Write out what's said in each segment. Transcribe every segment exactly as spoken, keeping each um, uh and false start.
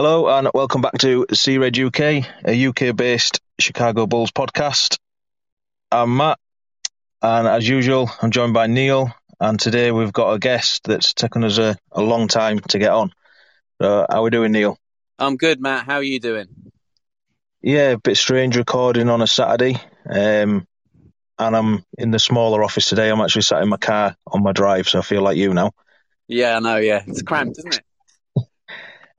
Hello and welcome back to C-Red U K, a U K-based Chicago Bulls podcast. I'm Matt, and as usual, I'm joined by Neil, and today we've got a guest that's taken us a, a long time to get on. So, how are we doing, Neil? I'm good, Matt. How are you doing? Yeah, a bit strange recording on a Saturday, um, and I'm in the smaller office today. I'm actually sat in my car on my drive, so I feel like you now. Yeah, I know, yeah. It's cramped, isn't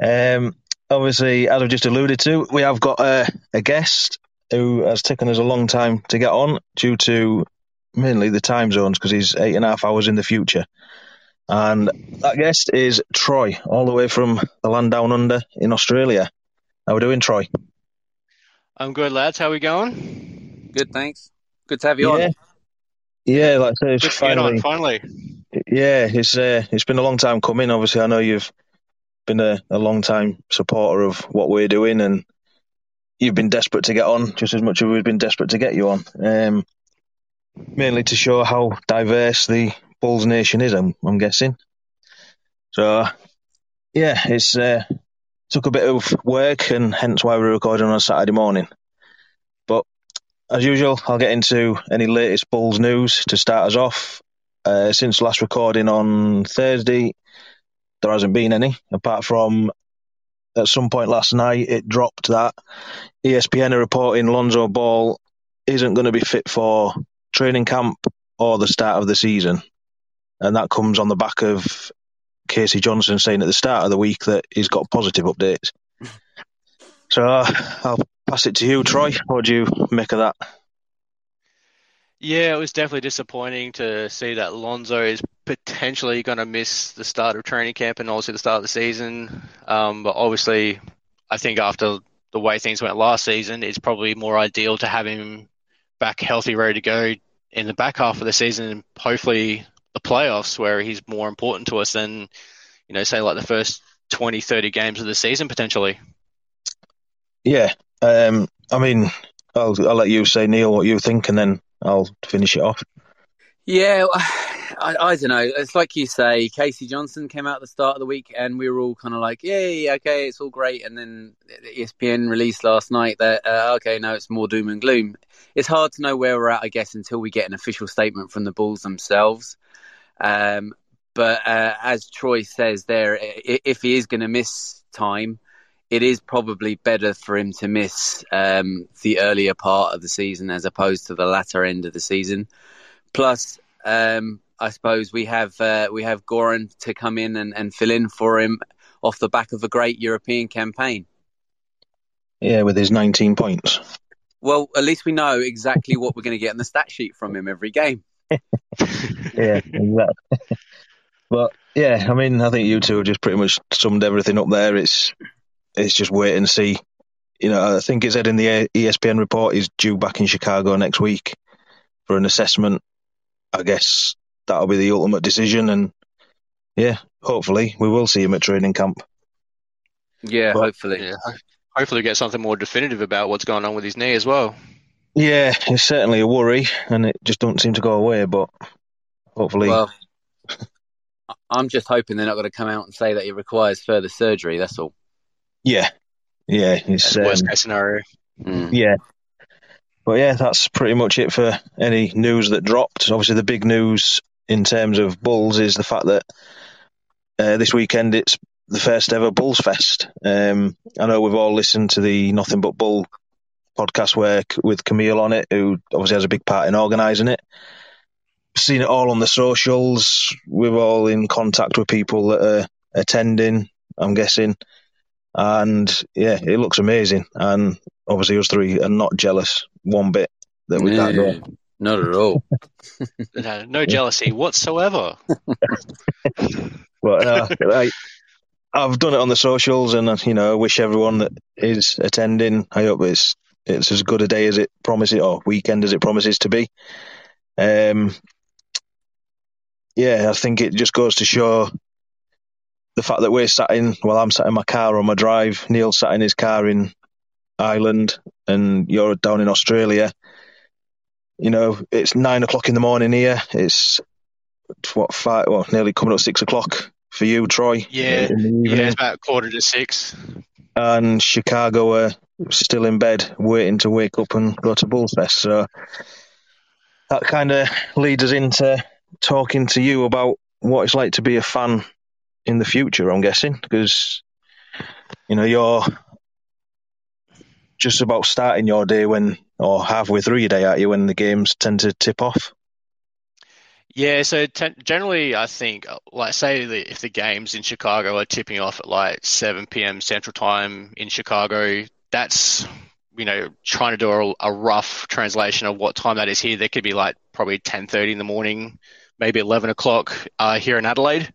it? um. Obviously, as I've just alluded to, we have got a, a guest who has taken us a long time to get on due to mainly the time zones because he's eight and a half hours in the future. And that guest is Troy, all the way from the land down under in Australia. How are we doing, Troy? I'm good, lads. How are we going? Good, thanks. Good to have you yeah. on. Yeah, like I say, it's good finally, to get on, finally. Yeah, it's uh, it's been a long time coming. Obviously, I know you've been a, a long time supporter of what we're doing, and you've been desperate to get on just as much as we've been desperate to get you on, um, mainly to show how diverse the Bulls Nation is, I'm, I'm guessing. So yeah, it's uh, took a bit of work, and hence why we're recording on a Saturday morning. But as usual, I'll get into any latest Bulls news to start us off. Uh, since last recording on Thursday, there hasn't been any, apart from at some point last night it dropped that E S P N are reporting Lonzo Ball isn't going to be fit for training camp or the start of the season. And that comes on the back of Casey Johnson saying at the start of the week that he's got positive updates. So uh, I'll pass it to you, Troy. What do you make of that? Yeah, it was definitely disappointing to see that Lonzo is potentially going to miss the start of training camp and also the start of the season. Um, but obviously, I think after the way things went last season, it's probably more ideal to have him back healthy, ready to go in the back half of the season, and hopefully the playoffs, where he's more important to us than, you know, say like the first twenty, thirty games of the season potentially. Yeah. Um, I mean, I'll, I'll let you say, Neil, what you think, and then I'll finish it off. Yeah, I, I don't know. It's like you say, Casey Johnson came out at the start of the week and we were all kind of like, yay, okay, it's all great. And then E S P N released last night that, uh, okay, no, it's more doom and gloom. It's hard to know where we're at, I guess, until we get an official statement from the Bulls themselves. Um, but uh, as Troy says there, if he is going to miss time, it is probably better for him to miss um, the earlier part of the season as opposed to the latter end of the season. Plus, um, I suppose we have uh, we have Goran to come in and, and fill in for him off the back of a great European campaign. Yeah, with his nineteen points. Well, at least we know exactly what we're going to get on the stat sheet from him every game. Yeah, exactly. But yeah, I mean, I think you two have just pretty much summed everything up there. It's It's just wait and see. You know, I think it said in the E S P N report he's due back in Chicago next week for an assessment. I guess that'll be the ultimate decision. And yeah, hopefully we will see him at training camp. Yeah, but, hopefully. Yeah. Hopefully we get something more definitive about what's going on with his knee as well. Yeah, it's certainly a worry, and it just don't seem to go away, but hopefully... Well, I'm just hoping they're not going to come out and say that he requires further surgery, that's all. Yeah, yeah. It's um, worst case scenario. Mm. Yeah. But yeah, that's pretty much it for any news that dropped. Obviously, the big news in terms of Bulls is the fact that uh, this weekend it's the first ever Bulls Fest. Um, I know we've all listened to the Nothing But Bull podcast where, with Camille on it, who obviously has a big part in organising it. Seen it all on the socials. We're all in contact with people that are attending, I'm guessing. And yeah, it looks amazing, and obviously us three are not jealous one bit that we can't go. Not at all. no, no jealousy whatsoever. But uh, like, I've done it on the socials, and you know, I wish everyone that is attending, I hope it's it's as good a day as it promises, or weekend as it promises to be. Um, yeah, I think it just goes to show. The fact that we're sat in, well, I'm sat in my car on my drive, Neil's sat in his car in Ireland, and you're down in Australia. You know, it's nine o'clock in the morning here. It's, what, five, well, nearly coming up six o'clock for you, Troy. Yeah, yeah, it's about quarter to six. and Chicago were still in bed waiting to wake up and go to Bullfest. So that kind of leads us into talking to you about what it's like to be a fan in the future, I'm guessing, because, you know, you're just about starting your day when, or halfway through your day, aren't you, when the games tend to tip off? Yeah, so t- generally I think, like, say the, if the games in Chicago are tipping off at like seven p.m. Central Time in Chicago, that's, you know, trying to do a, a rough translation of what time that is here. There could be like probably ten thirty in the morning, maybe eleven o'clock uh, here in Adelaide.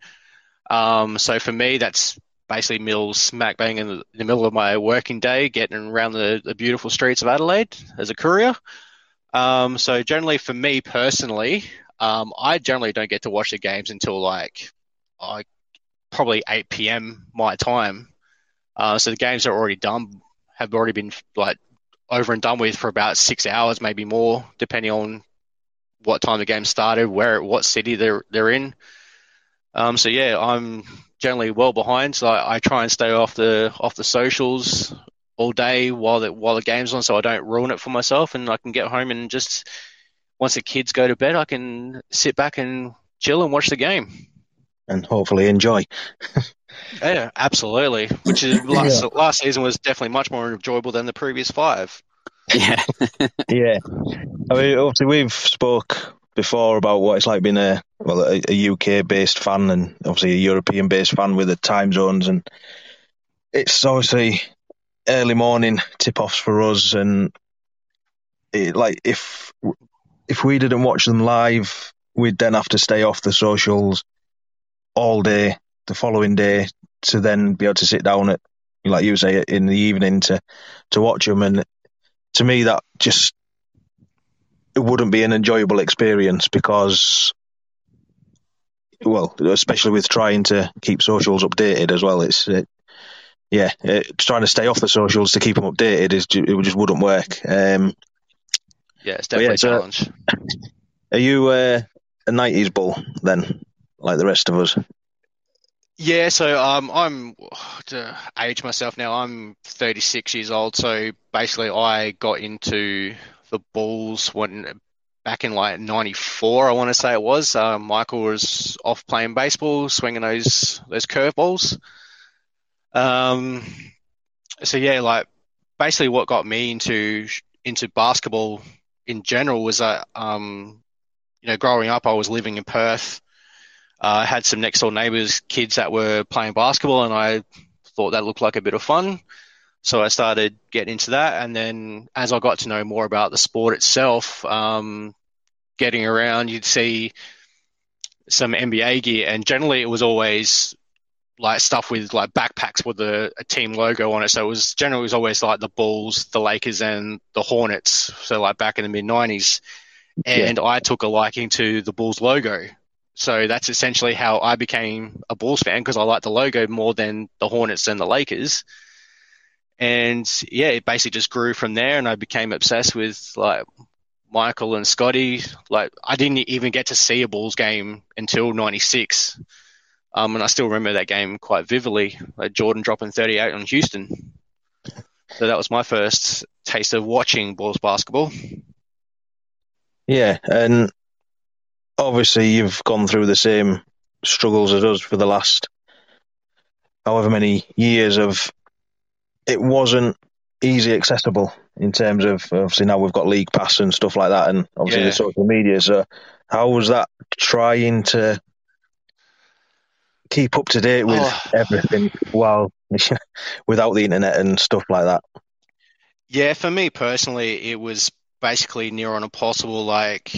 Um, so for me, that's basically middle smack bang in the, in the middle of my working day, getting around the, the beautiful streets of Adelaide as a courier. Um, so generally for me personally... Um, I generally don't get to watch the games until like uh, probably eight p.m. my time. Uh, so the games are already done, have already been like over and done with for about six hours, maybe more, depending on what time the game started, where, what city they're they're in. Um, so yeah, I'm generally well behind. So I, I try and stay off the off the socials all day while the while the game's on, so I don't ruin it for myself, and I can get home and just. Once the kids go to bed, I can sit back and chill and watch the game. And hopefully enjoy. Yeah, absolutely. Which is last, yeah. last season was definitely much more enjoyable than the previous five. Yeah. Yeah. I mean, obviously, we've spoke before about what it's like being a well a, a U K-based fan and obviously a European-based fan with the time zones. And it's obviously early morning tip-offs for us. And it, like if... If we didn't watch them live, we'd then have to stay off the socials all day the following day to then be able to sit down at, like you say, in the evening to, to watch them. And to me, that just it wouldn't be an enjoyable experience because, well, especially with trying to keep socials updated as well. It's it, yeah, it, trying to stay off the socials to keep them updated is it just wouldn't work. Um, Yeah, it's definitely yeah, so, a challenge. Are you uh, a nineties bull then, like the rest of us? Yeah, so um, I'm, to age myself now, I'm thirty-six years old. So basically I got into the Bulls when back in like ninety-four, I want to say it was. Uh, Michael was off playing baseball, swinging those, those curveballs. Um, so, yeah, like basically what got me into into basketball in general was that, um, you know, growing up, I was living in Perth. Uh, I had some next door neighbours, kids that were playing basketball, and I thought that looked like a bit of fun. So I started getting into that. And then as I got to know more about the sport itself, um, getting around, you'd see some N B A gear. And generally it was always like stuff with like backpacks with a, a team logo on it. So it was generally, it was always like the Bulls, the Lakers and the Hornets. So like back in the mid nineties, and yeah. I took a liking to the Bulls logo. So that's essentially how I became a Bulls fan, because I liked the logo more than the Hornets and the Lakers. And yeah, it basically just grew from there. And I became obsessed with like Michael and Scotty. Like I didn't even get to see a Bulls game until ninety-six. Um, and I still remember that game quite vividly, like Jordan dropping thirty-eight on Houston. So that was my first taste of watching Bulls basketball. Yeah, and obviously you've gone through the same struggles as us for the last however many years of it wasn't easy accessible in terms of, obviously now we've got League Pass and stuff like that and obviously yeah. the social media. So how was that trying to keep up to date with oh. everything while without the internet and stuff like that? Yeah, for me personally, it was basically near on impossible. Like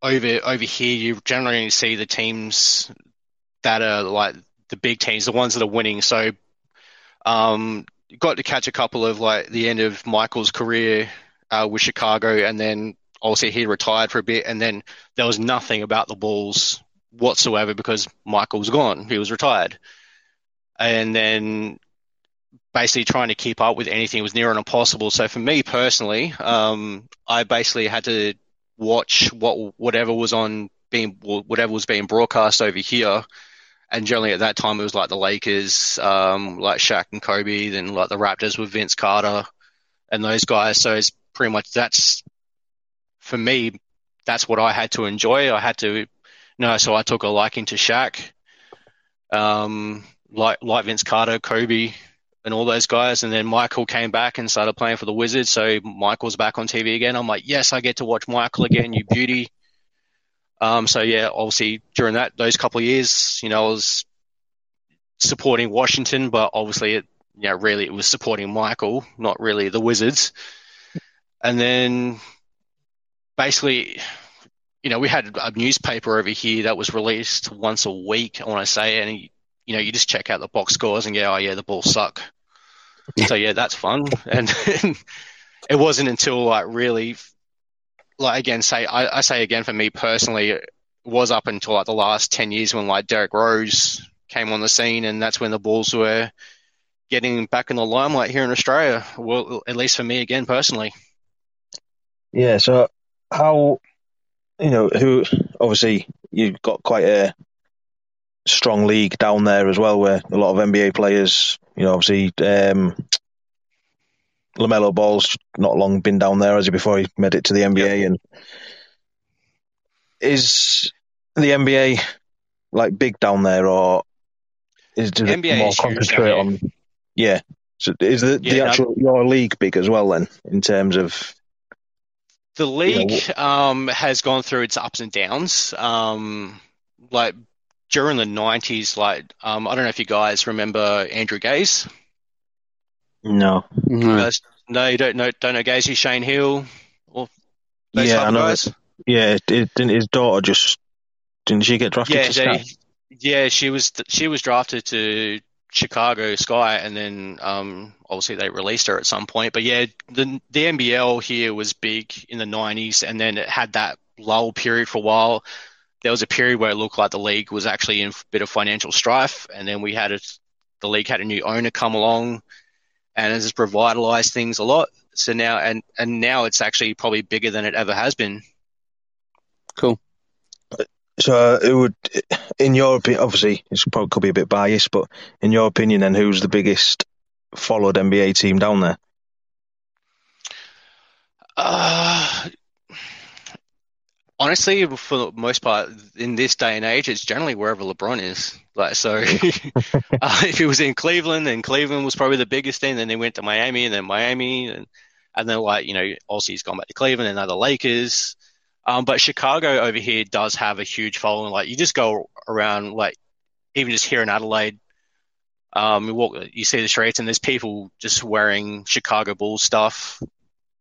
over over here, you generally see the teams that are like the big teams, the ones that are winning. So, um, got to catch a couple of like the end of Michael's career uh, with Chicago, and then obviously he retired for a bit, and then there was nothing about the Bulls whatsoever because Michael was gone. He was retired. And then basically trying to keep up with anything was near and impossible. So for me personally, um, I basically had to watch what whatever was on being whatever was being broadcast over here And generally at that time, it was like the Lakers, um, like Shaq and Kobe, then like the Raptors with Vince Carter and those guys. So it's pretty much that's, for me, that's what I had to enjoy. I had to, you know, so I took a liking to Shaq, um, like, like Vince Carter, Kobe, and all those guys. And then Michael came back and started playing for the Wizards. So Michael's back on T V again. I'm like, yes, I get to watch Michael again, you beauty. Um, so, yeah, obviously during that those couple of years, you know, I was supporting Washington, but obviously, it, you know, really it was supporting Michael, not really the Wizards. And then basically, you know, we had a newspaper over here that was released once a week, I want to say, and, you know, you just check out the box scores and go, oh, yeah, the Bulls suck. So, yeah, that's fun. And it wasn't until, like, really – like again, say I, I say again for me personally, it was up until like the last ten years when like Derrick Rose came on the scene, and that's when the Bulls were getting back in the limelight here in Australia. Well, at least for me again personally. Yeah. So how you know who? Obviously, you've got quite a strong league down there as well, where a lot of N B A players, you know, obviously. Um, LaMelo Ball's not long been down there, has he, before he made it to the N B A? Yep. And is the N B A like big down there, or is the N B A more concentrate on? Yeah, so is the, yeah, the actual no, your league big as well then, in terms of the league? You know, um, has gone through its ups and downs. Um, like during the nineties, like um, I don't know if you guys remember Andrew Gaze. No. No, no, you don't know. Don't know Gacy, Shane Hill, or those yeah, type I know. Guys. Yeah, it, didn't his daughter just didn't she get drafted? Yeah, to Sky? They, yeah, she was she was drafted to Chicago Sky, and then um, obviously they released her at some point. But yeah, the the N B L here was big in the nineties, and then it had that lull period for a while. There was a period where it looked like the league was actually in a bit of financial strife, and then we had a, the league had a new owner come along. And it's revitalized things a lot. So now, and, and now it's actually probably bigger than it ever has been. Cool. So uh, it would, in your opinion, obviously it's probably could be a bit biased, but in your opinion, then who's the biggest followed N B A team down there? Uh, honestly, for the most part, in this day and age, it's generally wherever LeBron is. Like so, uh, if it was in Cleveland, then Cleveland was probably the biggest thing. Then they went to Miami, and then Miami, and, and then like you know, obviously he's gone back to Cleveland and other Lakers. Um, but Chicago over here does have a huge following. Like you just go around, like even just here in Adelaide, um, you walk, you see the streets, and there's people just wearing Chicago Bulls stuff.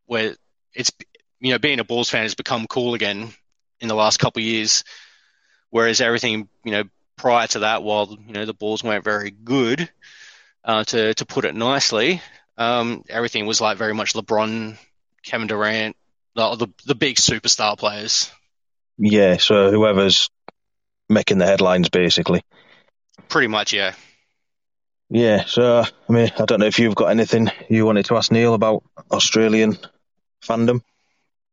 Where it's you know, being a Bulls fan has become cool again in the last couple of years, whereas everything you know. Prior to that, while you know the Bulls weren't very good, uh, to to put it nicely, um, everything was like very much LeBron, Kevin Durant, the, the the big superstar players. Yeah, so whoever's making the headlines, basically. Pretty much, yeah. Yeah, so I mean, I don't know if you've got anything you wanted to ask Neil about Australian fandom.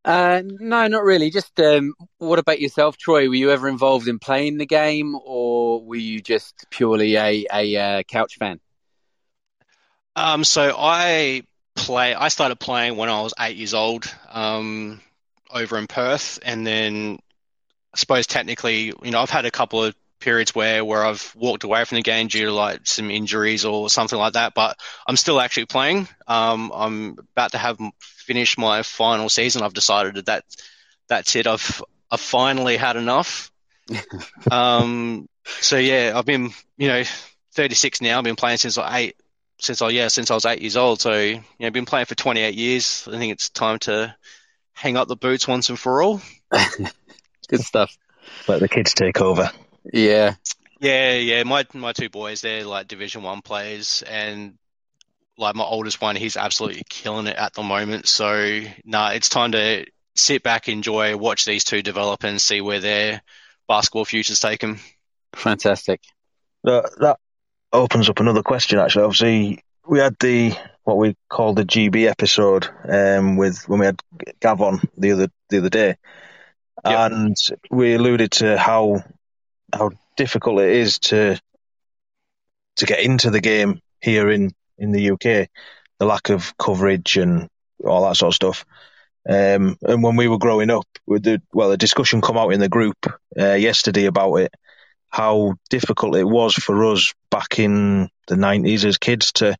Uh, no, not really. Just um, what about yourself, Troy? Were you ever involved in playing the game, or were you just purely a, a uh, couch fan? Um, so I play. I started playing when I was eight years old, um, over in Perth, and then I suppose technically, you know, I've had a couple of periods where where I've walked away from the game due to like some injuries or something like that. But I'm still actually playing. Um, I'm about to have. Finish my final season. I've decided that, that that's it. I've I've finally had enough. um, so yeah, I've been you know thirty-six now. I've been playing since I eight since I yeah since I was eight years old. So you know, been playing for twenty-eight years. I think it's time to hang up the boots once and for all. Good stuff. Let the kids take over. Yeah, yeah, yeah. My my two boys, they're like Division One players, and. Like my oldest one, he's absolutely killing it at the moment. So, nah, it's time to sit back, enjoy, watch these two develop and see where their basketball futures take them. Fantastic. That, that opens up another question, actually. Obviously, we had the what we call the G B episode um, with when we had Gav on the other the other day, yep. And we alluded to how how difficult it is to to get into the game here in, in the U K, the lack of coverage and all that sort of stuff. Um, and when we were growing up, with the, well, a discussion come out in the group uh, yesterday about it, how difficult it was for us back in the nineties as kids to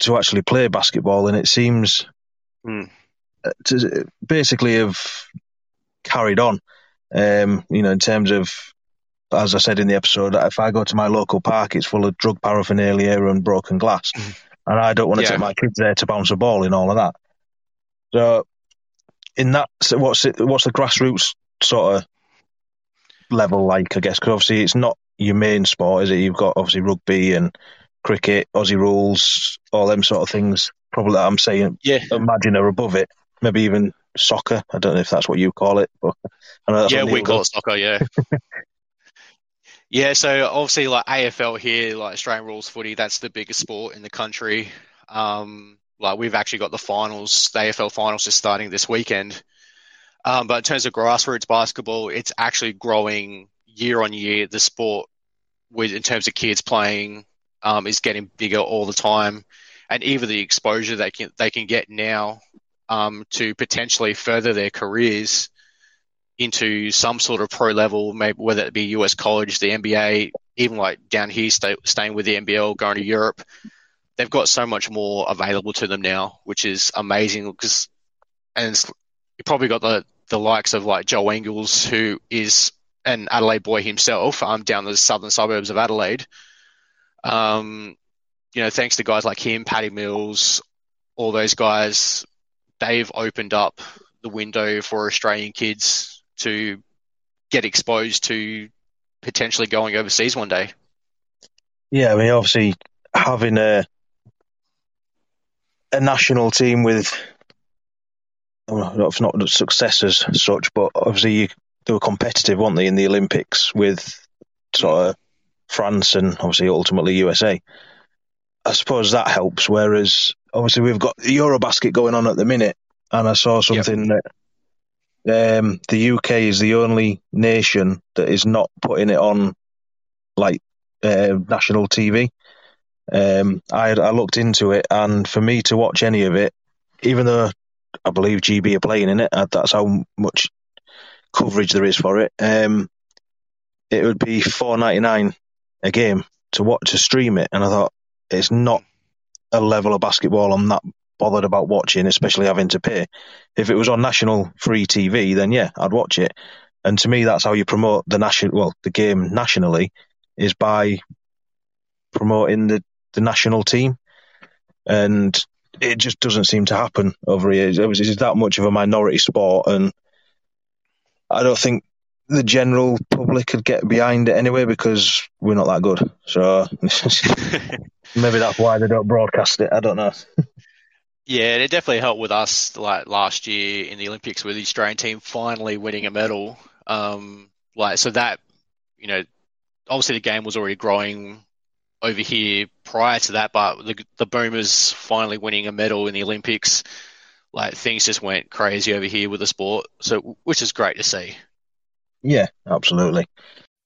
to actually play basketball. And it seems mm. to basically have carried on, um, you know, in terms of, as I said in the episode, if I go to my local park, it's full of drug paraphernalia and broken glass. Mm. And I don't want to yeah. take my kids there to bounce a ball and all of that. So in that, so what's it, what's the grassroots sort of level like, I guess? Because obviously it's not your main sport, is it? You've got obviously rugby and cricket, Aussie rules, all them sort of things, probably that I'm saying, yeah. imagine are above it. Maybe even soccer. I don't know if that's what you call it. But I know that's yeah, we call it soccer, yeah. Yeah, so obviously like A F L here, like Australian rules footy, that's the biggest sport in the country. Um, like we've actually got the finals, the A F L finals is starting this weekend. Um, but in terms of grassroots basketball, it's actually growing year on year. The sport, with in terms of kids playing, um, is getting bigger all the time, and even the exposure they can they can get now um, to potentially further their careers into some sort of pro level, maybe whether it be U S college, the N B A, even like down here, stay, staying with the N B L, going to Europe. They've got so much more available to them now, which is amazing. Because and it's, you probably got the the likes of like Joe Ingles, who is an Adelaide boy himself, um, down the southern suburbs of Adelaide. Um, you know, thanks to guys like him, Paddy Mills, all those guys, they've opened up the window for Australian kids to get exposed to potentially going overseas one day. Yeah, I mean, obviously having a a national team with, well, not not success as such, but obviously you, they were competitive, weren't they, in the Olympics with sort of France and obviously ultimately U S A. I suppose that helps. Whereas obviously we've got the Eurobasket going on at the minute, and I saw something yep. that um, the U K is the only nation that is not putting it on like uh, national T V. Um, I, I looked into it, and for me to watch any of it, even though I believe G B are playing in it, that's how much coverage there is for it. Um, it would be four ninety-nine a game to watch, to stream it, and I thought it's not a level of basketball I'm that bothered about watching, especially having to pay. If it was on national free T V, then yeah, I'd watch it. And to me, that's how you promote the national, well, the game nationally, is by promoting the, the national team. And it just doesn't seem to happen over here. It's that much of a minority sport, and I don't think the general public could get behind it anyway, because we're not that good. So maybe that's why they don't broadcast it. I don't know. Yeah, it definitely helped with us like last year in the Olympics with the Australian team finally winning a medal. Um, like so that, you know, obviously the game was already growing over here prior to that, but the, the Boomers finally winning a medal in the Olympics, like things just went crazy over here with the sport, so which is great to see. Yeah, absolutely.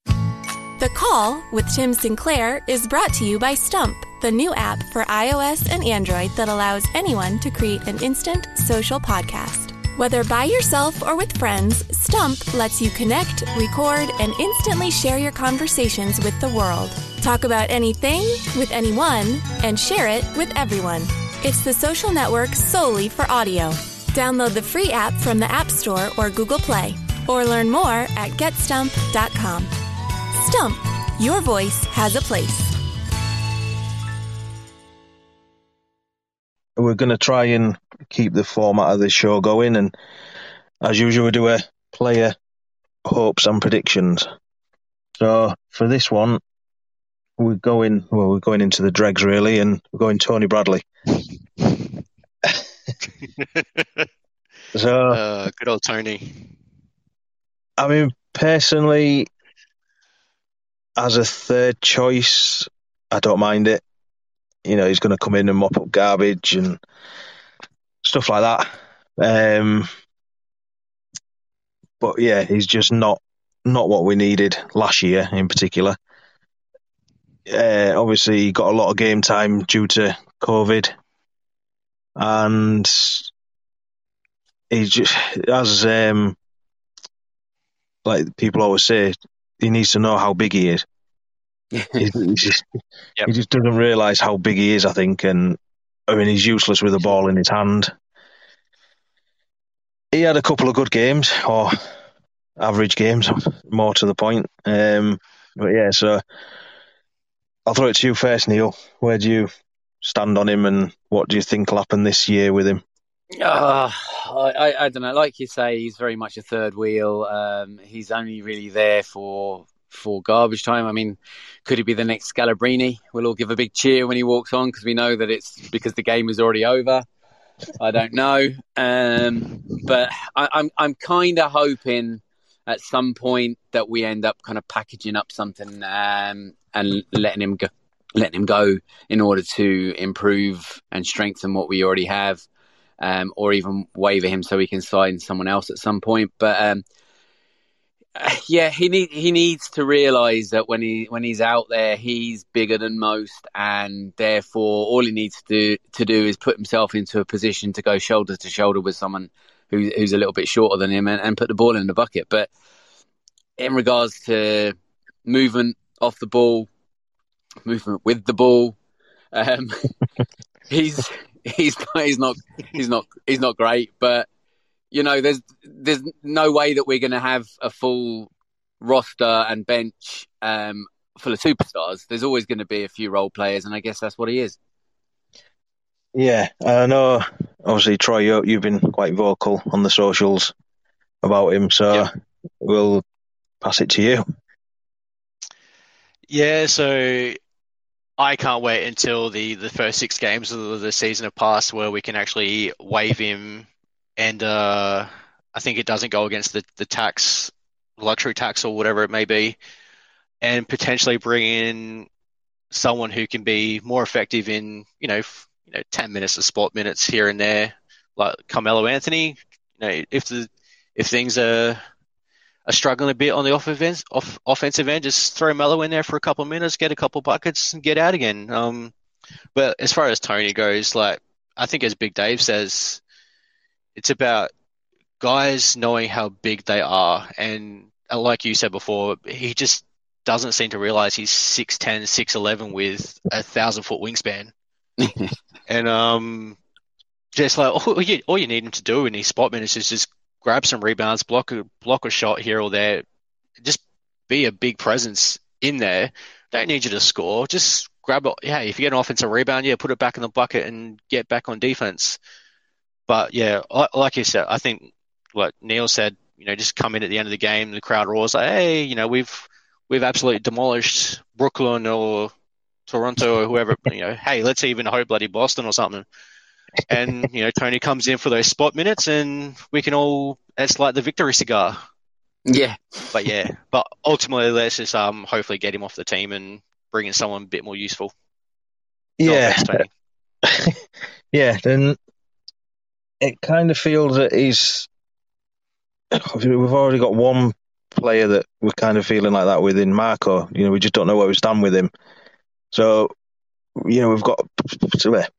The Call with Tim Sinclair is brought to you by Stump, the new app for iOS and Android that allows anyone to create an instant social podcast. Whether by yourself or with friends, Stump lets you connect, record, and instantly share your conversations with the world. Talk about anything with anyone and share it with everyone. It's the social network solely for audio. Download the free app from the App Store or Google Play, or learn more at get stump dot com. Stump, your voice has a place. We're going to try and keep the format of this show going, and as usual we do a player hopes and predictions. So for this one, we're going well we're going into the dregs really, and we're going Tony Bradley. So uh, good old Tony. I mean, personally, as a third choice, I don't mind it. You know, he's going to come in and mop up garbage and stuff like that. Um, but yeah, he's just not not what we needed last year in particular. uh, obviously he got a lot of game time due to COVID, and he just, as um, like people always say, he needs to know how big he is. he, just, yep. he just doesn't realise how big he is, I think, and I mean he's useless with a ball in his hand. He had a couple of good games, or average games, more to the point. Um, but yeah, so I'll throw it to you first, Neil. Where do you stand on him, and what do you think will happen this year with him? Uh, I, I don't know. Like you say, he's very much a third wheel. Um, he's only really there for. for garbage time. I mean, could he be the next Scalabrini? We'll all give a big cheer when he walks on because we know that it's because the game is already over. I don't know. Um, but I, I'm I'm kind of hoping at some point that we end up kind of packaging up something um, and letting him go, letting him go in order to improve and strengthen what we already have, um, or even waiver him so we can sign someone else at some point. But um, Yeah, he need, he needs to realise that when he when he's out there, he's bigger than most, and therefore all he needs to do, to do is put himself into a position to go shoulder to shoulder with someone who, who's a little bit shorter than him, and, and put the ball in the bucket. But in regards to movement off the ball, movement with the ball, um, he's he's he's not he's not he's not great, but. You know, there's there's no way that we're going to have a full roster and bench um, full of superstars. There's always going to be a few role players, and I guess that's what he is. Yeah, I know. Obviously, Troy, you've been quite vocal on the socials about him, so yeah. We'll pass it to you. Yeah, so I can't wait until the, the first six games of the season have passed where we can actually waive him. And uh, I think it doesn't go against the, the tax, luxury tax or whatever it may be, and potentially bring in someone who can be more effective in, you know, f- you know, ten minutes of spot minutes here and there, like Carmelo Anthony. You know, if the if things are are struggling a bit on the off events, off, offensive end, just throw Melo in there for a couple of minutes, get a couple of buckets, and get out again. Um, but as far as Tony goes, like I think as Big Dave says. It's about guys knowing how big they are. And like you said before, he just doesn't seem to realize he's six ten, six eleven with a thousand-foot wingspan. and um, just like all you, all you need him to do in these spot minutes is just grab some rebounds, block a, block a shot here or there. Just be a big presence in there. Don't need you to score. Just grab it. Yeah, if you get an offensive rebound, yeah, put it back in the bucket and get back on defense. But yeah, like you said, I think like Neil said, you know, just come in at the end of the game, the crowd roars like, "Hey, you know, we've we've absolutely demolished Brooklyn or Toronto or whoever." You know, hey, let's even hope bloody Boston or something. And you know, Tony comes in for those spot minutes, and we can all. It's like the victory cigar. Yeah, but yeah, but ultimately, let's just um hopefully get him off the team and bring in someone a bit more useful. Yeah, no offense, Tony. yeah, then. It kind of feels that he's. We've already got one player that we're kind of feeling like that with in Marco. You know, we just don't know where we stand with him. So, you know, we've got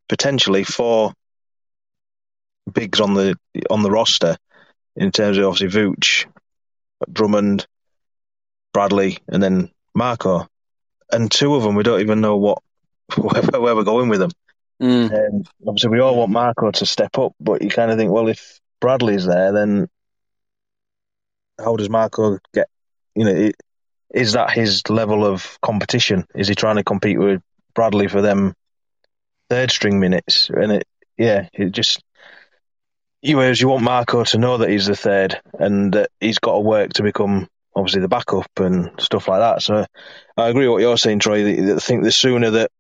potentially four bigs on the on the roster in terms of obviously Vooch, Drummond, Bradley, and then Marco, and two of them we don't even know what where we're going with them. Mm. Um, obviously, we all want Marco to step up, but you kind of think, well, if Bradley's there, then how does Marco get? You know, it, is that his level of competition? Is he trying to compete with Bradley for them third string minutes? And it, yeah, it just you you want Marco to know that he's the third and that he's got to work to become obviously the backup and stuff like that. So I agree with what you're saying, Troy. I think the sooner that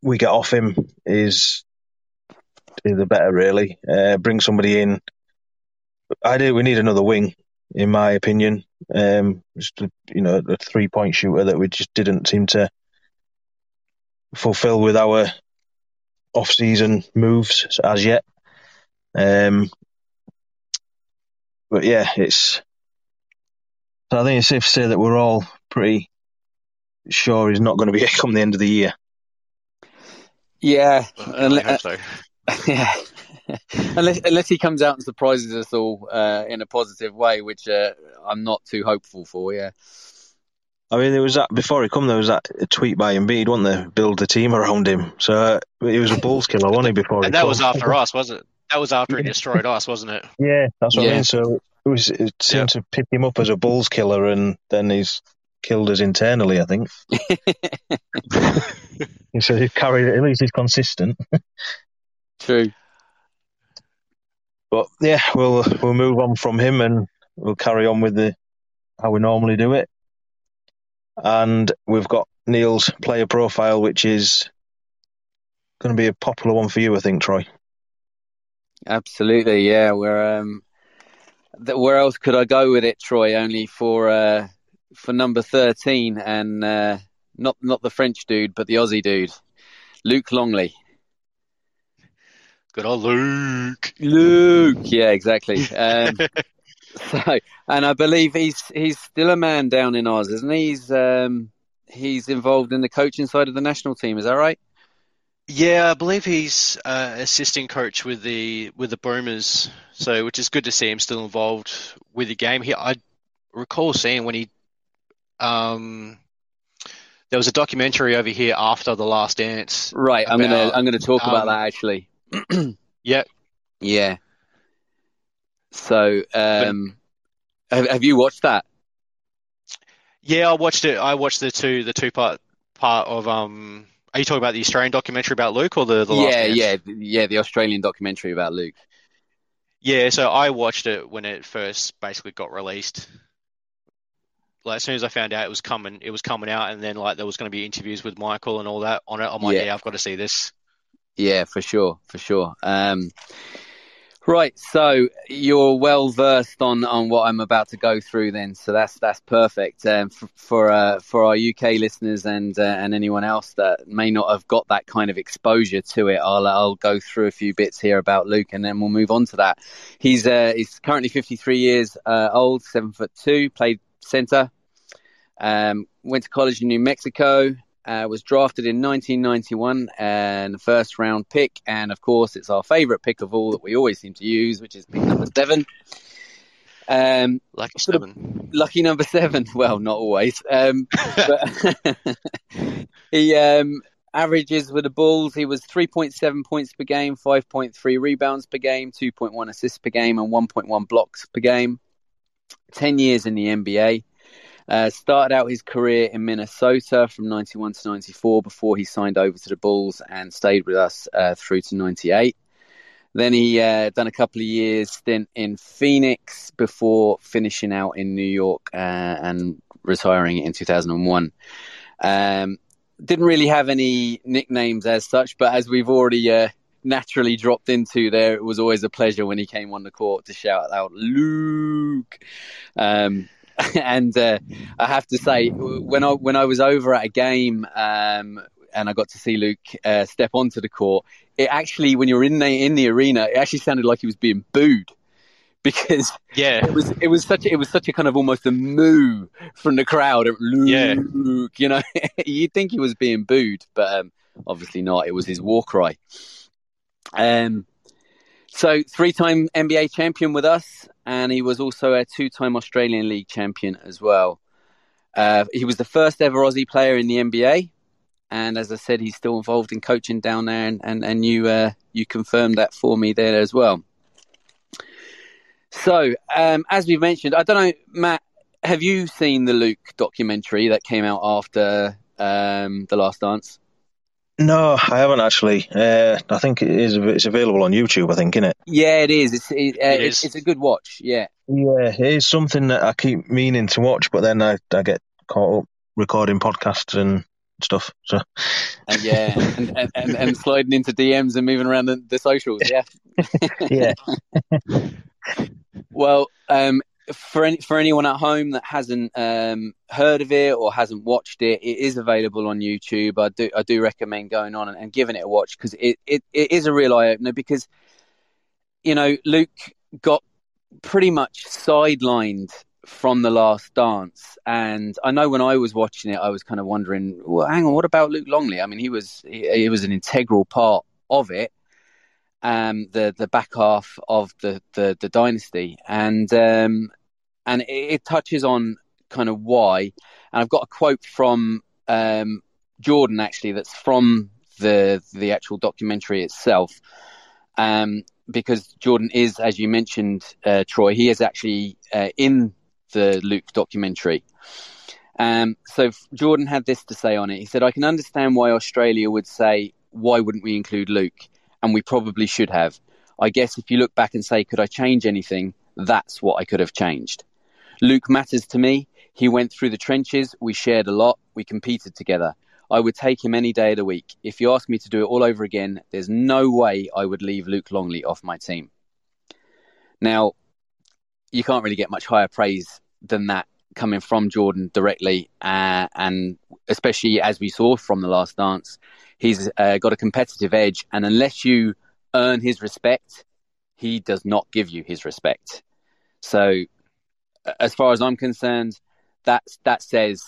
we get off him is the better, really. Uh, bring somebody in. I do. We need another wing, in my opinion. Um, just a, you know, a three-point shooter that we just didn't seem to fulfil with our off-season moves as yet. Um, but yeah, it's. I think it's safe to say that we're all pretty sure he's not going to be here come the end of the year. Yeah. Well, I hope so. Yeah. unless, unless he comes out and surprises us all uh, in a positive way, which uh, I'm not too hopeful for, yeah. I mean, there was that before he come. There was that tweet by Embiid, wasn't there? Build a team around him. So uh, he was a Bulls killer, wasn't he? Before, and he that come. was after us, wasn't it? That was after he destroyed us, wasn't it? Yeah, that's what yeah. I mean. So it, was, it seemed yep. to pick him up as a Bulls killer, and then he's killed us internally. I think. So he carried. At least he's consistent. True. But yeah, we'll we'll move on from him, and we'll carry on with the how we normally do it. And we've got Neil's player profile, which is going to be a popular one for you, I think, Troy. Absolutely, yeah. Where um, where else could I go with it, Troy? Only for uh, for number thirteen, and uh, not not the French dude, but the Aussie dude, Luc Longley. Good old Luke. Luke, yeah, exactly. Um, So, and I believe he's he's still a man down in Oz, isn't he? He's um, he's involved in the coaching side of the national team. Is that right? Yeah, I believe he's uh, assistant coach with the with the Boomers. So, which is good to see him still involved with the game. He, I recall seeing when he um, there was a documentary over here after the Last Dance. Right, about, I'm gonna I'm gonna talk um, about that actually. yeah, yeah. So, um, have, have you watched that? Yeah, I watched it. I watched the two, the two part part of. Um, are you talking about the Australian documentary about Luke or the the last? Yeah, yeah, yeah, the Australian documentary about Luke. Yeah, so I watched it when it first basically got released. Like as soon as I found out it was coming, it was coming out, and then like there was going to be interviews with Michael and all that on it. I'm like, yeah, yeah I've got to see this. Yeah, for sure, for sure. Um. Right, so you're well versed on, on what I'm about to go through, then. So that's that's perfect um, for for, uh, for our U K listeners and uh, and anyone else that may not have got that kind of exposure to it. I'll I'll go through a few bits here about Luke, and then we'll move on to that. He's uh, he's currently fifty-three years uh, old, seven foot two, played centre, um, went to college in New Mexico. Uh, was drafted in nineteen ninety-one and a first round pick. And of course, it's our favourite pick of all that we always seem to use, which is pick number seven. Um, lucky seven. Lucky number seven. Well, not always. Um, but he um, averages with the Bulls. He was three point seven points per game, five point three rebounds per game, two point one assists per game, and one point one blocks per game. ten years in the N B A. Uh, started out his career in Minnesota from ninety-one to ninety-four before he signed over to the Bulls and stayed with us uh, through to ninety-eight. Then he uh, done a couple of years stint in Phoenix before finishing out in New York uh, and retiring in two thousand one. Um, didn't really have any nicknames as such, but as we've already uh, naturally dropped into there, it was always a pleasure when he came on the court to shout out, Luke! Um And uh, I have to say, when I when I was over at a game um, and I got to see Luke uh, step onto the court, it actually, when you're in the in the arena, it actually sounded like he was being booed because yeah, it was it was such a, it was such a kind of almost a moo from the crowd. Luke, yeah. you know, you'd think he was being booed, but um, obviously not. It was his war cry. Um. So, three-time N B A champion with us, and he was also a two-time Australian League champion as well. Uh, he was the first ever Aussie player in the N B A, and as I said, he's still involved in coaching down there, and, and, and you uh, you confirmed that for me there as well. So, um, as we've mentioned, I don't know, Matt, have you seen the Luke documentary that came out after um, The Last Dance? No, I haven't actually. Uh, I think it is. It's available on YouTube, I think, isn't it? Yeah, it is. It's it, uh, it is. It's, it's a good watch. Yeah. Yeah, it is something that I keep meaning to watch, but then I, I get caught up recording podcasts and stuff. So. And yeah, and, and, and, and sliding into D Ms and moving around the, the socials. Yeah. yeah. Well, um, for any, for anyone at home that hasn't um, heard of it or hasn't watched it, it is available on YouTube. I do I do recommend going on and, and giving it a watch because it, it, it is a real eye opener. Because you know Luke got pretty much sidelined from The Last Dance. And I know when I was watching it, I was kind of wondering, well, hang on, what about Luc Longley? I mean, he was he, he was an integral part of it, um, the the back half of the the, the dynasty, and um, and it, it touches on kind of why. And I've got a quote from um, Jordan actually, that's from the the actual documentary itself. Um, because Jordan is, as you mentioned, uh, Troy, he is actually uh, in the Luc documentary. Um, so Jordan had this to say on it. He said, "I can understand why Australia would say, why wouldn't we include Luc? And we probably should have. I guess if you look back and say, could I change anything? That's what I could have changed. Luc matters to me. He went through the trenches. We shared a lot. We competed together. I would take him any day of the week. If you asked me to do it all over again, there's no way I would leave Luc Longley off my team." Now, you can't really get much higher praise than that coming from Jordan directly. Uh, and especially as we saw from The Last Dance, he's uh, got a competitive edge. And unless you earn his respect, he does not give you his respect. So as far as I'm concerned, that's, that says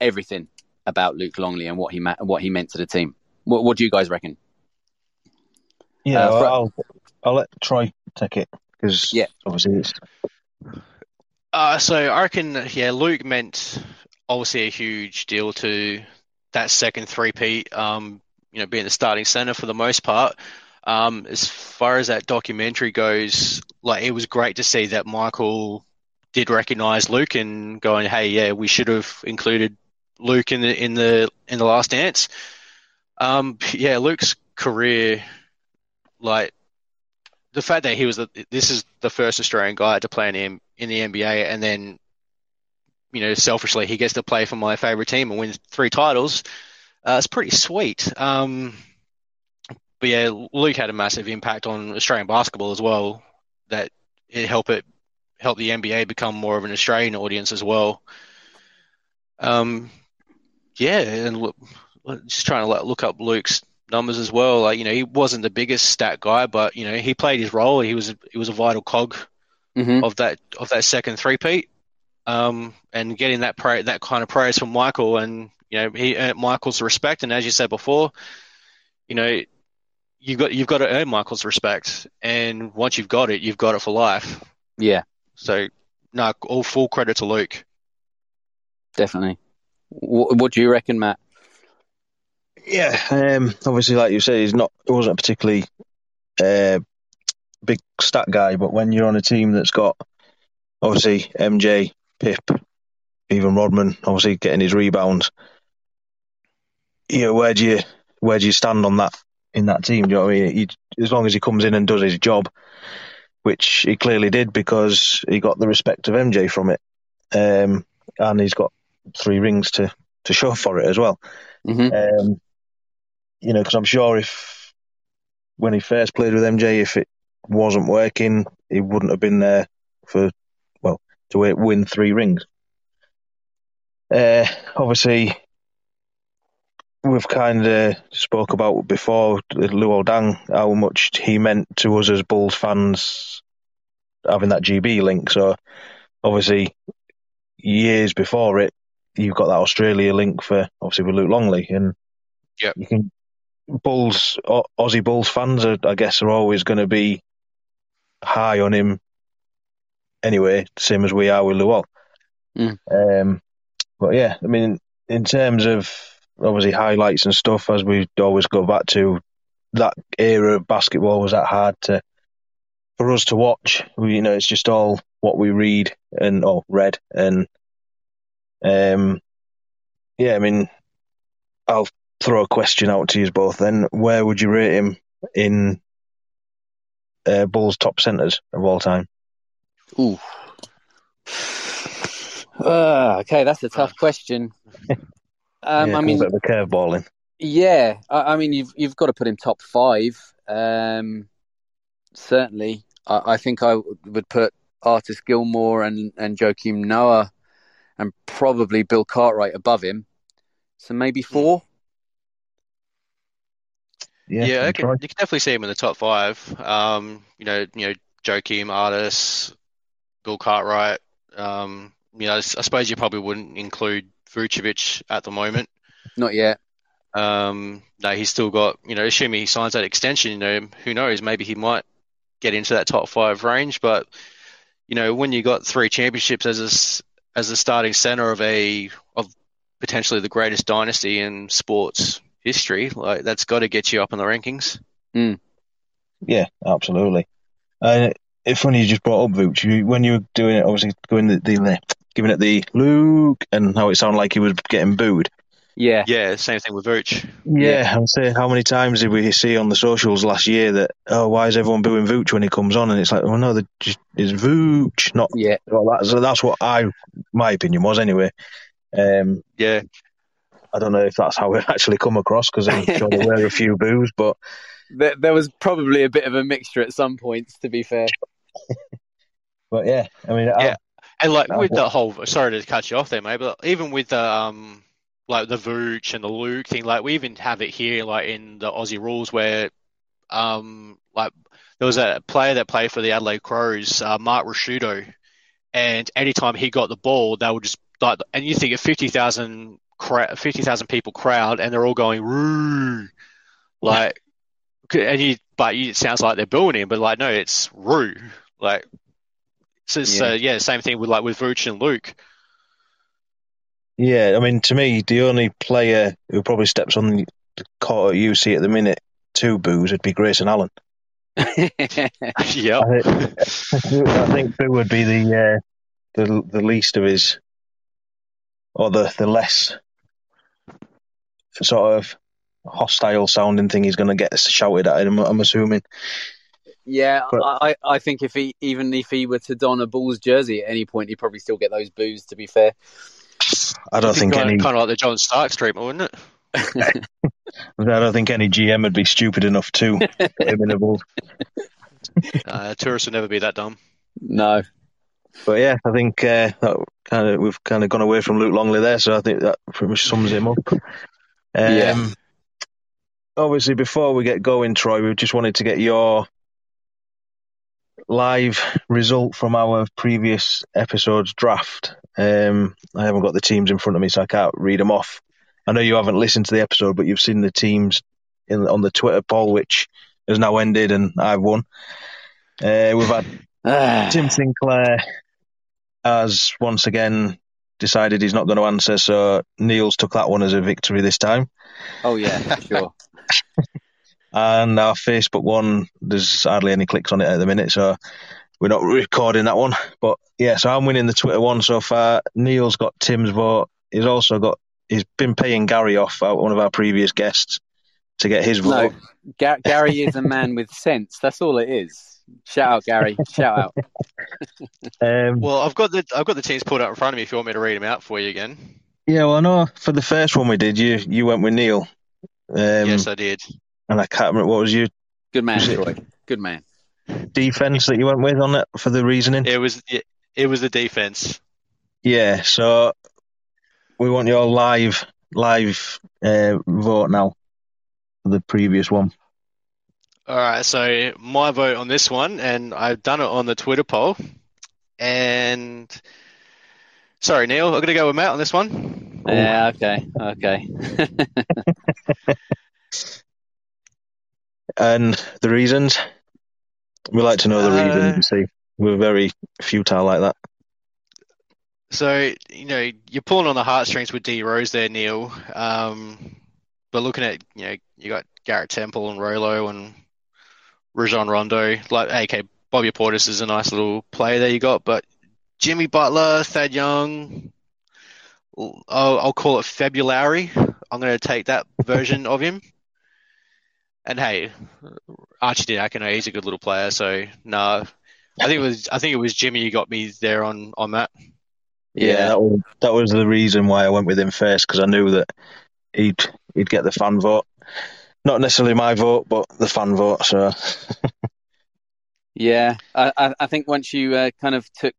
everything about Luc Longley and what he ma- what he meant to the team. What, what do you guys reckon? Yeah, uh, I'll, I'll let Troy take it because yeah. obviously it's... Uh, so I reckon, yeah, Luc meant obviously a huge deal to that second three-peat, um, you know, being the starting centre for the most part. Um, as far as that documentary goes, like it was great to see that Michael did recognise Luc and going, hey, yeah, we should have included Luc in the in the in the Last Dance. Um, yeah, Luc's career, like the fact that he was the, this is the first Australian guy to play in the, in the N B A, and then you know selfishly he gets to play for my favourite team and win three titles. Uh, it's pretty sweet. Um, but yeah, Luc had a massive impact on Australian basketball as well. That it helped it help the N B A become more of an Australian audience as well. Um. Yeah, and just trying to look up Luc's numbers as well. Like, you know, he wasn't the biggest stat guy, but you know, he played his role. He was he was a vital cog mm-hmm. of that of that second three-peat. Um, and getting that pra- that kind of praise from Michael, and you know, he earned Michael's respect. And as you said before, you know, you got you've got to earn Michael's respect, and once you've got it, you've got it for life. Yeah. So, no, all full credit to Luc. Definitely. What, what do you reckon, Matt? Yeah, um, obviously, like you say, he's not. He wasn't a particularly uh, big stat guy, but when you're on a team that's got obviously M J, Pip, even Rodman, obviously getting his rebounds, you know, where do you where do you stand on that in that team? Do you know what I mean? He, as long as he comes in and does his job, which he clearly did because he got the respect of M J from it, um, and he's got three rings to, to show for it as well. Mm-hmm. Um, you know, because I'm sure if when he first played with M J, if it wasn't working, he wouldn't have been there for, well, to win three rings. Uh, obviously, we've kind of spoke about before Luol Deng, how much he meant to us as Bulls fans having that G B link. So, obviously, years before it, you've got that Australia link for obviously with Luc Longley, and yep. you can Bulls Aussie Bulls fans are, I guess, are always going to be high on him anyway, same as we are with Luol. Mm. Um, but yeah, I mean, in terms of obviously highlights and stuff, as we always go back to, that era of basketball was that hard to for us to watch. We, you know, it's just all what we read and or read and. Um, yeah, I mean, I'll throw a question out to you both then. Where would you rate him in uh, Bulls' top centres of all time? Ooh. Uh, okay, that's a tough question. Um, yeah, I mean, a bit of a curveball in. Yeah, I, I mean, you've you've got to put him top five. Um, certainly, I, I think I would put Artis Gilmore and, and Joakim Noah and probably Bill Cartwright above him. So maybe four? Yeah, yeah I can, you can definitely see him in the top five. Um, you know, you know, Joakim, Artis, Bill Cartwright, Um, you know, I suppose you probably wouldn't include Vucevic at the moment. Not yet. Um, no, he's still got, you know, assuming he signs that extension, you know, who knows, maybe he might get into that top five range. But, you know, when you got three championships as a, as a starting center of a, of potentially the greatest dynasty in sports history, like that's got to get you up in the rankings. Mm. Yeah, absolutely. Uh, it's funny you just brought up Vooch. When you were doing it, obviously going the, the giving it the Luke and how it sounded like he was getting booed. Yeah, yeah, same thing with Vooch. Yeah, yeah. I would say, how many times did we see on the socials last year that, oh, why is everyone booing Vooch when he comes on? And it's like, well, no, just, it's Vooch, not yeah. Well, that's, that's what I, my opinion was anyway. Um, yeah, I don't know if that's how it actually come across because I'm sure there were a few boos, but there, there was probably a bit of a mixture at some points. To be fair, but yeah, I mean, yeah, I, and like I, with I, the whole, sorry to cut you off there, mate, but even with the um. like the Vooch and the Luke thing, like we even have it here, like in the Aussie rules where, um, like there was a player that played for the Adelaide Crows, uh, Mark Rusciuto, and anytime he got the ball, they would just like, and you think a fifty thousand crowd, fifty thousand people crowd, and they're all going roo, like, and you, but you, it sounds like they're booing him, but like no, it's roo, like, so, yeah. so yeah, same thing with like with Vooch and Luke. Yeah, I mean, to me, the only player who probably steps on the court at U C at the minute to boos would be Grayson Allen. yeah, I think, I think boo would be the uh, the the least of his, or the the less sort of hostile sounding thing he's going to get shouted at him, I'm assuming. Yeah, but, I I think if he even if he were to don a Bulls jersey at any point, he'd probably still get those boos. To be fair. I don't think any kind of like the John Starks treatment, wouldn't it? I don't think any G M would be stupid enough to put him in the ball. Uh, tourists would never be that dumb. No, but yeah, I think uh, that kind of we've kind of gone away from Luc Longley there, so I think that pretty much sums him up. Um, yeah. Obviously, before we get going, Troy, we just wanted to get your live result from our previous episode's draft. Um, I haven't got the teams in front of me, so I can't read them off. I know you haven't listened to the episode, but you've seen the teams in, on the Twitter poll, which has now ended, and I've won. Uh, we've had ah. Tim Sinclair has once again decided he's not going to answer, so Neil's took that one as a victory this time. Oh, yeah, sure. And our Facebook one, there's hardly any clicks on it at the minute, so we're not recording that one. But yeah, so I'm winning the Twitter one so far. Neil's got Tim's vote. He's also got, he's been paying Gary off, one of our previous guests, to get his vote. No, Ga- Gary is a man with sense. That's all it is. Shout out, Gary. Shout out. um, well, I've got the I've got the teams pulled out in front of me if you want me to read them out for you again. Yeah, well, I know for the first one we did, you, you went with Neil. Um, yes, I did. And I can't remember, what was you? Good man, Troy. Good man. Defense that you went with on it for the reasoning? It was it, it was the defense. Yeah, so we want your live live uh, vote now for the previous one. All right, so my vote on this one, and I've done it on the Twitter poll. And sorry, Neil, I'm going to go with Matt on this one. Yeah, okay, okay. And the reasons? We like to know the uh, reasons. See, we're very futile like that. So, you know, you're pulling on the heartstrings with D Rose there, Neil. Um, but looking at, you know, you got Garrett Temple and Rolo and Rajon Rondo. Like, okay, Bobby Portis is a nice little player there you got. But Jimmy Butler, Thad Young, I'll, I'll call it Febulary. I'm going to take that version of him. And hey, Archie Diacono, he's a good little player. So no, I think it was I think it was Jimmy who got me there on, on that. Yeah, yeah that, was, that was the reason why I went with him first because I knew that he'd he'd get the fan vote, not necessarily my vote, but the fan vote. So yeah, I I think once you uh, kind of took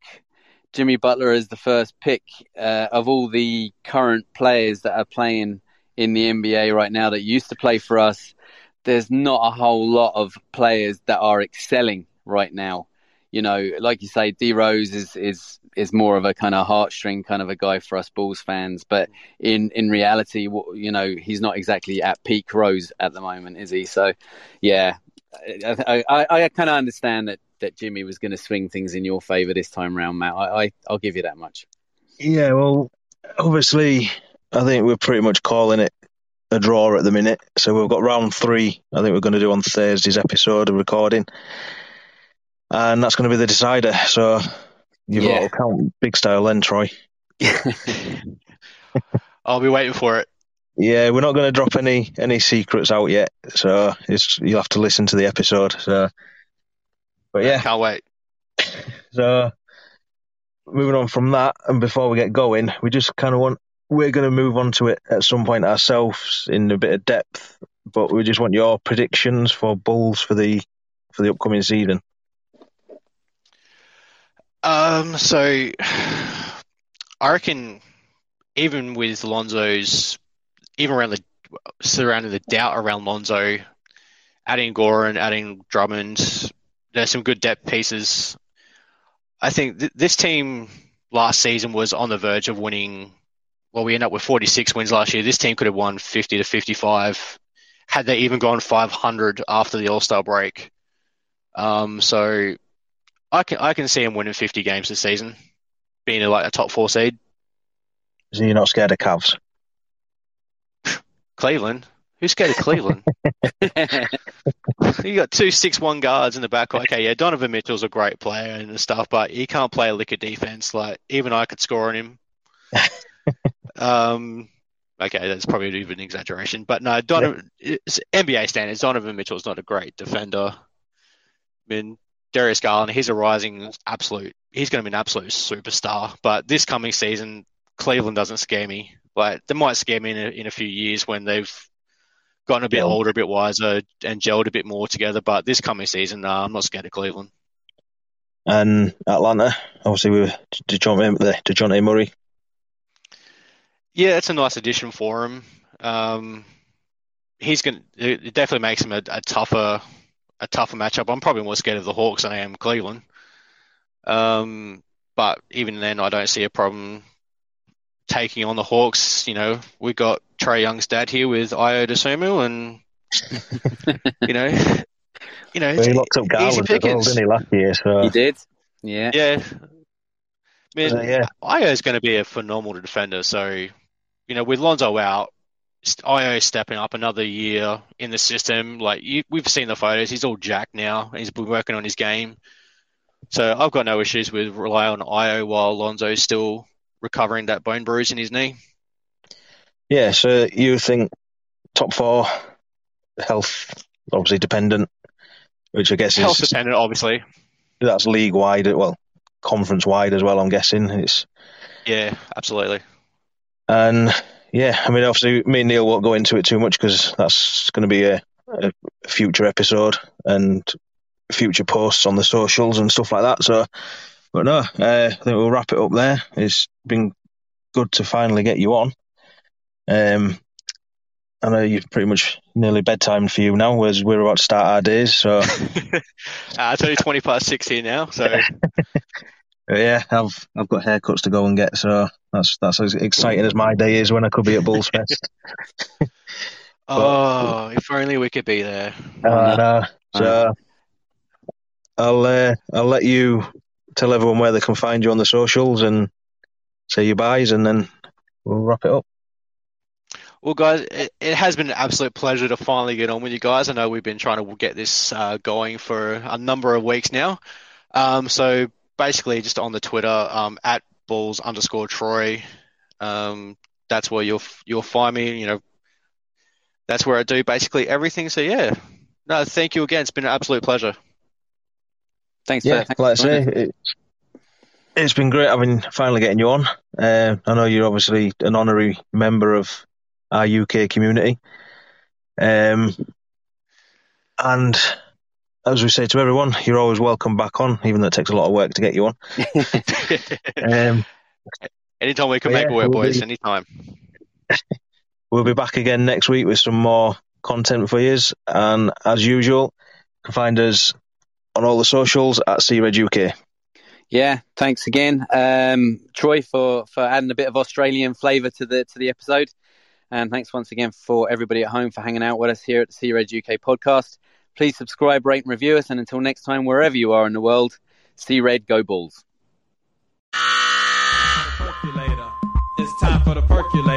Jimmy Butler as the first pick uh, of all the current players that are playing in the N B A right now that used to play for us. There's not a whole lot of players that are excelling right now. you know, like you say, D Rose is is is more of a kind of heartstring kind of a guy for us Bulls fans. But in in reality, you know, he's not exactly at peak Rose at the moment, is he? So, yeah, I I, I kind of understand that that Jimmy was going to swing things in your favour this time round, Matt. I, I I'll give you that much. Yeah, well, obviously, I think we're pretty much calling it a draw at the minute. So we've got round three. I think we're going to do on Thursday's episode of recording. And that's going to be the decider. So you've yeah. got to count Big Style then, Troy. I'll be waiting for it. Yeah, we're not going to drop any any secrets out yet. So it's, you'll have to listen to the episode. So, but yeah, I can't wait. So moving on from that, and before we get going, we just kind of want we're going to move on to it at some point ourselves in a bit of depth. But we just want your predictions for Bulls for the for the upcoming season. Um, so I reckon even with Lonzo's, even around the, surrounding the doubt around Lonzo, adding Goran, adding Drummond, there's some good depth pieces. I think th- this team last season was on the verge of winning. Well, we ended up with forty-six wins last year. This team could have won fifty to fifty-five had they even gone five hundred after the All-Star break. Um, so... I can I can see him winning fifty games this season, being like a top four seed. So you're not scared of Cavs? Cleveland? Who's scared of Cleveland? You got two six one guards in the back. Okay, yeah, Donovan Mitchell's a great player and stuff, but he can't play a lick of defense. Like even I could score on him. um, okay, that's probably even an exaggeration, but no, Donovan. Yeah. It's N B A standards. Donovan Mitchell's not a great defender. I mean, Darius Garland, he's a rising absolute. He's going to be an absolute superstar. But this coming season, Cleveland doesn't scare me. Like they might scare me in a, in a few years when they've gotten a bit yeah. older, a bit wiser, and gelled a bit more together. But this coming season, nah, I'm not scared of Cleveland. And Atlanta, obviously, we were DeJounte, DeJounte Murray. Yeah, it's a nice addition for him. Um, he's going. It definitely makes him a, a tougher. A tougher matchup. I'm probably more scared of the Hawks than I am Cleveland. Um, but even then, I don't see a problem taking on the Hawks. You know, we got Trae Young's dad here with Ayo Dosunmu, and you know, you know, well, he locked up Garland as well, didn't he, last year? So. He did. Yeah, yeah. I mean, uh, yeah. Ayo's going to be a phenomenal defender. So, you know, with Lonzo out, Io stepping up another year in the system. Like you, we've seen the photos, he's all jacked now. And he's been working on his game, so I've got no issues with relying on Io while Lonzo's still recovering that bone bruise in his knee. Yeah, so you think top four, health obviously dependent, which I guess health is health dependent. Obviously, that's league wide, well, conference wide as well. I'm guessing it's yeah, absolutely, and. Yeah, I mean, obviously, me and Neil won't go into it too much because that's going to be a, a future episode and future posts on the socials and stuff like that. So, but no, uh, I think we'll wrap it up there. It's been good to finally get you on. Um, I know you're pretty much nearly bedtime for you now, whereas we're about to start our days. So, it's only twenty past six here now. So, yeah, I've I've got haircuts to go and get. So. That's that's as exciting as my day is when I could be at Bullfest. Oh, if only we could be there. Uh, no. So I'll uh, I'll let you tell everyone where they can find you on the socials and say your byes, and then we'll wrap it up. Well, guys, it, it has been an absolute pleasure to finally get on with you guys. I know we've been trying to get this uh, going for a number of weeks now. Um, so basically, just on the Twitter um, at Bulls underscore Troy, um, that's where you'll you'll find me. You know, that's where I do basically everything. So yeah, no, thank you again. It's been an absolute pleasure. Thanks. Yeah, thanks like I say, it's, it's been great having finally getting you on. Uh, I know you're obviously an honorary member of our U K community, um, and. As we say to everyone, you're always welcome back on, even though it takes a lot of work to get you on. um, anytime we can make yeah, a work, we'll boys, be, anytime. We'll be back again next week with some more content for you. And as usual, you can find us on all the socials at C-Red U K. Yeah, thanks again, um, Troy, for, for adding a bit of Australian flavour to the to the episode. And thanks once again for everybody at home for hanging out with us here at the C-Red U K podcast. Please subscribe, rate and review us. And until next time, wherever you are in the world, C-Red, go Bulls. It's time for the percolator. It's time for the percolator.